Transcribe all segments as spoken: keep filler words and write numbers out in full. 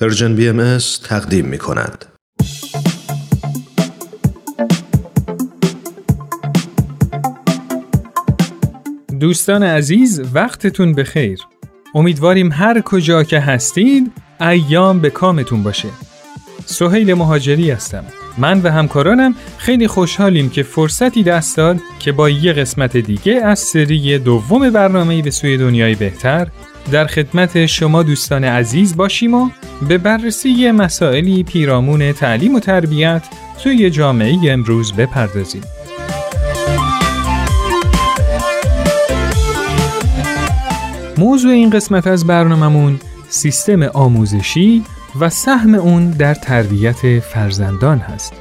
پرژن بی ام اس تقدیم می کند. دوستان عزیز، وقتتون بخیر. امیدواریم هر کجا که هستید ایام به کامتون باشه. سهیل مهاجری هستم. من و همکارانم خیلی خوشحالیم که فرصتی دست داد که با یه قسمت دیگه از سری دوم برنامه به سوی دنیای بهتر در خدمت شما دوستان عزیز باشیم و به بررسی مسائلی پیرامون تعلیم و تربیت توی جامعه امروز بپردازیم. موضوع این قسمت از برناممون سیستم آموزشی و سهم اون در تربیت فرزندان هست.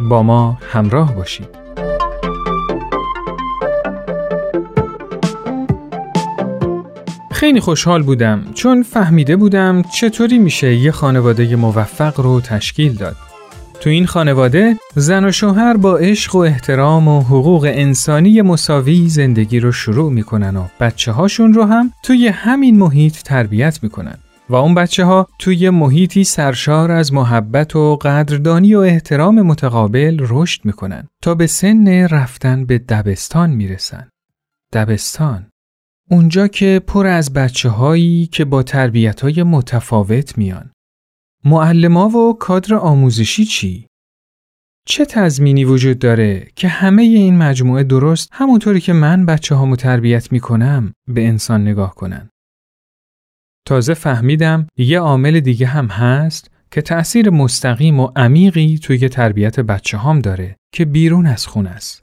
با ما همراه باشید. خیلی خوشحال بودم چون فهمیده بودم چطوری میشه یه خانواده موفق رو تشکیل داد. تو این خانواده زن و شوهر با عشق و احترام و حقوق انسانی مساوی زندگی رو شروع میکنن و بچه هاشون رو هم توی همین محیط تربیت میکنن و اون بچه ها توی محیطی سرشار از محبت و قدردانی و احترام متقابل رشد میکنن تا به سن رفتن به دبستان میرسن. دبستان، اونجا که پر از بچه هایی که با تربیت های متفاوت میان. معلم‌ها و کادر آموزشی چی؟ چه تضمینی وجود داره که همه این مجموعه درست همونطوری که من بچه هامو تربیت میکنم به انسان نگاه کنن؟ تازه فهمیدم یه عامل دیگه هم هست که تأثیر مستقیم و عمیقی توی تربیت بچه هام داره که بیرون از خونه است.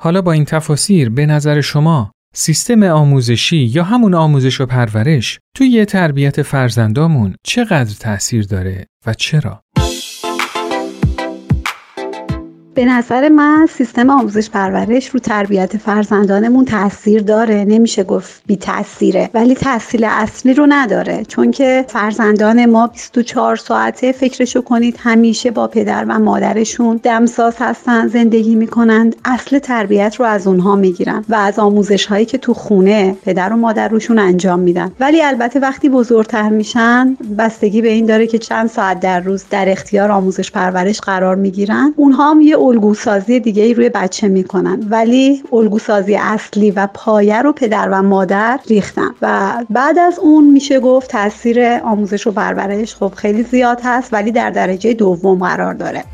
حالا با این تفاسیر به نظر شما سیستم آموزشی یا همون آموزش و پرورش توی یه تربیت فرزندامون چقدر تأثیر داره و چرا؟ به نظر من سیستم آموزش پرورش رو تربیت فرزندانمون تأثیر داره. نمیشه گفت بی تأثیره، ولی تأثیر اصلی رو نداره، چون که فرزندان ما بیست و چهار ساعته، فکرشو کنید، همیشه با پدر و مادرشون دمساز هستن، زندگی میکنند. اصل تربیت رو از اونها میگیرن و از آموزش هایی که تو خونه پدر و مادر روشون انجام میدن. ولی البته وقتی بزرگتر میشن بستگی به این داره که چند ساعت در روز در اختیار آموزش پرورش قرار میگیرن. اونها هم یه الگوسازی دیگه ای روی بچه میکنن، ولی الگوسازی اصلی و پایه رو پدر و مادر ریختن و بعد از اون میشه گفت تاثیر آموزش و پرورش خب خیلی زیاد هست، ولی در درجه دوم قرار داره.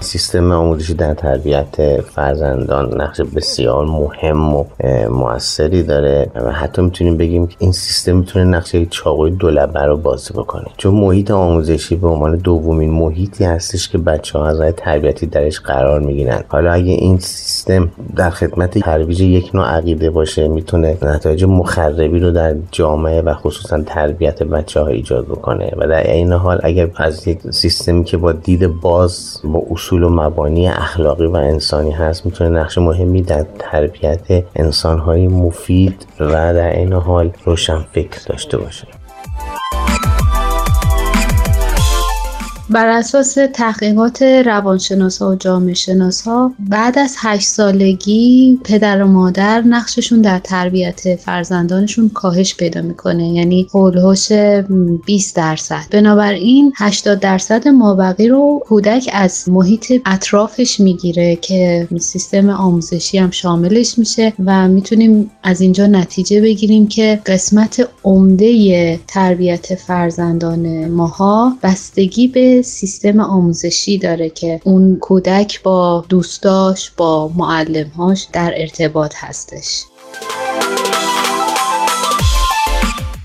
سیستم آموزشی در تربیت فرزندان نقش بسیار مهم و مؤثری داره و حتی میتونیم بگیم که این سیستم میتونه نقش چاقوی دولبه رو بازی بکنه، چون محیط آموزشی به عنوان دومین محیطی هستش که بچه‌ها از نظر تربیتی درش قرار میگیرن. حالا اگه این سیستم در خدمت ترویج یک نوع عقیده باشه میتونه نتایج مخربی رو در جامعه و خصوصا تربیت بچه‌ها ایجاد بکنه و در عین حال اگه از یک سیستمی که با دید باز با اصول و مبانی اخلاقی و انسانی هست میتونه نقش مهمی در تربیت انسان‌های مفید و در این حال روشنفکر داشته باشه. بر اساس تحقیقات روانشناس‌ها و جامعه‌شناس‌ها بعد از هشت سالگی پدر و مادر نقششون در تربیت فرزندانشون کاهش پیدا میکنه، یعنی هولوش بیست درصد. بنابراین هشتاد درصد مابقی رو کودک از محیط اطرافش میگیره که سیستم آموزشی هم شاملش میشه و میتونیم از اینجا نتیجه بگیریم که قسمت عمده تربیت فرزندان ماها بستگی به سیستم آموزشی داره که اون کودک با دوستاش، با معلمهاش در ارتباط هستش.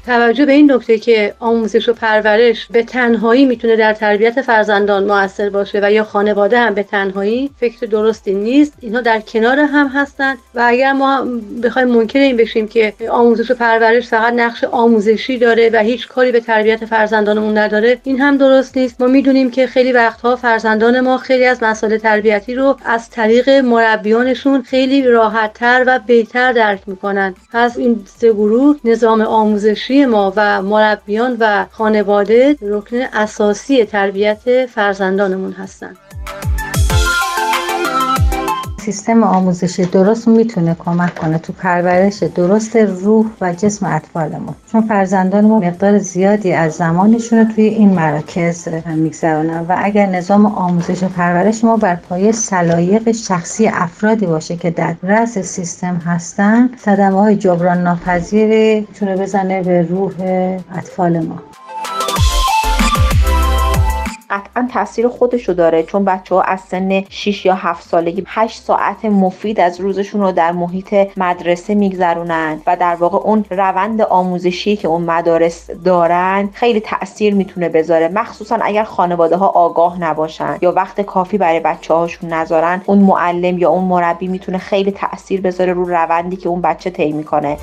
توجه به این نکته که آموزش و پرورش به تنهایی میتونه در تربیت فرزندان مؤثر باشه و یا خانواده هم به تنهایی فکر درستی نیست، اینها در کنار هم هستند و اگر ما بخوایم منکر این بشیم که آموزش و پرورش فقط نقش آموزشی داره و هیچ کاری به تربیت فرزندانمون نداره، این هم درست نیست. ما میدونیم که خیلی وقتها فرزندان ما خیلی از مسائل تربیتی رو از طریق مربیانشون خیلی راحت‌تر و بهتر درک میکنن. پس این سه گروه، نظام آموزشی ما و مربیان و خانواده، رکن اساسی تربیت فرزندانمون هستند. سیستم آموزشی درست میتونه کمک کنه تو پرورش درست روح و جسم اطفالمون، چون فرزندانمون مقدار زیادی از زمانشون رو توی این مراکز میگذرونن و اگر نظام آموزش و پرورش ما بر پایه سلایق شخصی افرادی باشه که در رأس سیستم هستن، صدمه‌های جبران ناپذیری میتونه بزنه به روح اطفال ما. قطعا تاثیر خودشو داره، چون بچه‌ها از سن شش یا هفت سالگی هشت ساعت مفید از روزشون رو در محیط مدرسه میگذرونن و در واقع اون روند آموزشی که اون مدارس دارن خیلی تاثیر میتونه بذاره، مخصوصا اگر خانواده‌ها آگاه نباشن یا وقت کافی برای بچه‌هاشون نذارن. اون معلم یا اون مربی میتونه خیلی تاثیر بذاره رو روندی که اون بچه طی میکنه.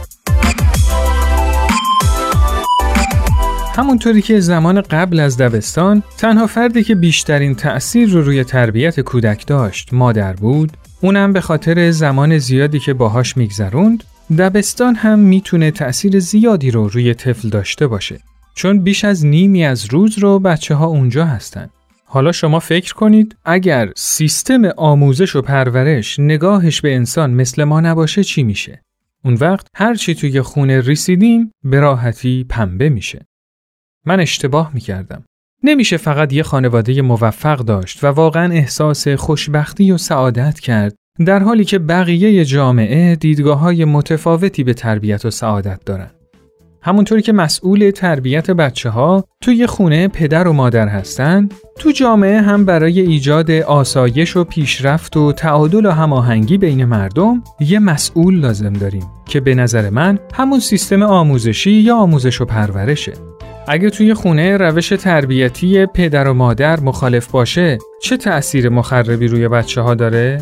همونطوری که زمان قبل از دبستان تنها فردی که بیشترین تأثیر رو روی تربیت کودک داشت مادر بود، اونم به خاطر زمان زیادی که باهاش میگذروند، دبستان هم میتونه تأثیر زیادی رو روی طفل داشته باشه، چون بیش از نیمی از روز رو بچه ها اونجا هستن. حالا شما فکر کنید اگر سیستم آموزش و پرورش نگاهش به انسان مثل ما نباشه چی میشه؟ اون وقت هر چی توی خونه ریسیدیم به راحتی پنبه میشه. من اشتباه میکردم. نمیشه فقط یه خانواده موفق داشت و واقعا احساس خوشبختی و سعادت کرد، در حالی که بقیه جامعه دیدگاه‌های متفاوتی به تربیت و سعادت دارن. همونطوری که مسئول تربیت بچه‌ها توی خونه پدر و مادر هستن، تو جامعه هم برای ایجاد آسایش و پیشرفت و تعادل و هماهنگی بین مردم یه مسئول لازم داریم که به نظر من همون سیستم آموزشی یا آموزش و پرورشه. اگه توی خونه روش تربیتی پدر و مادر مخالف باشه، چه تأثیر مخربی روی بچه‌ها داره؟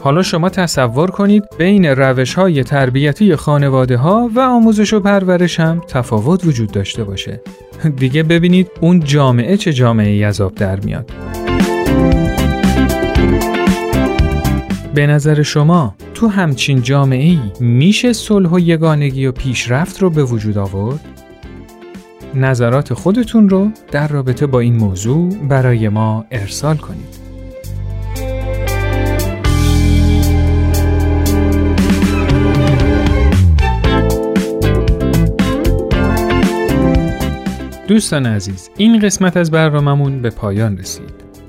حالا شما تصور کنید بین روش‌های تربیتی خانواده‌ها و آموزش و پرورش هم تفاوت وجود داشته باشه. دیگه ببینید اون جامعه چه جامعه‌ای از آب در میاد. به نظر شما تو همچین جامعه‌ای میشه صلح و یگانگی و پیشرفت رو به وجود آورد؟ نظرات خودتون رو در رابطه با این موضوع برای ما ارسال کنید. دوستان عزیز، این قسمت از برنامه‌مون به پایان رسید.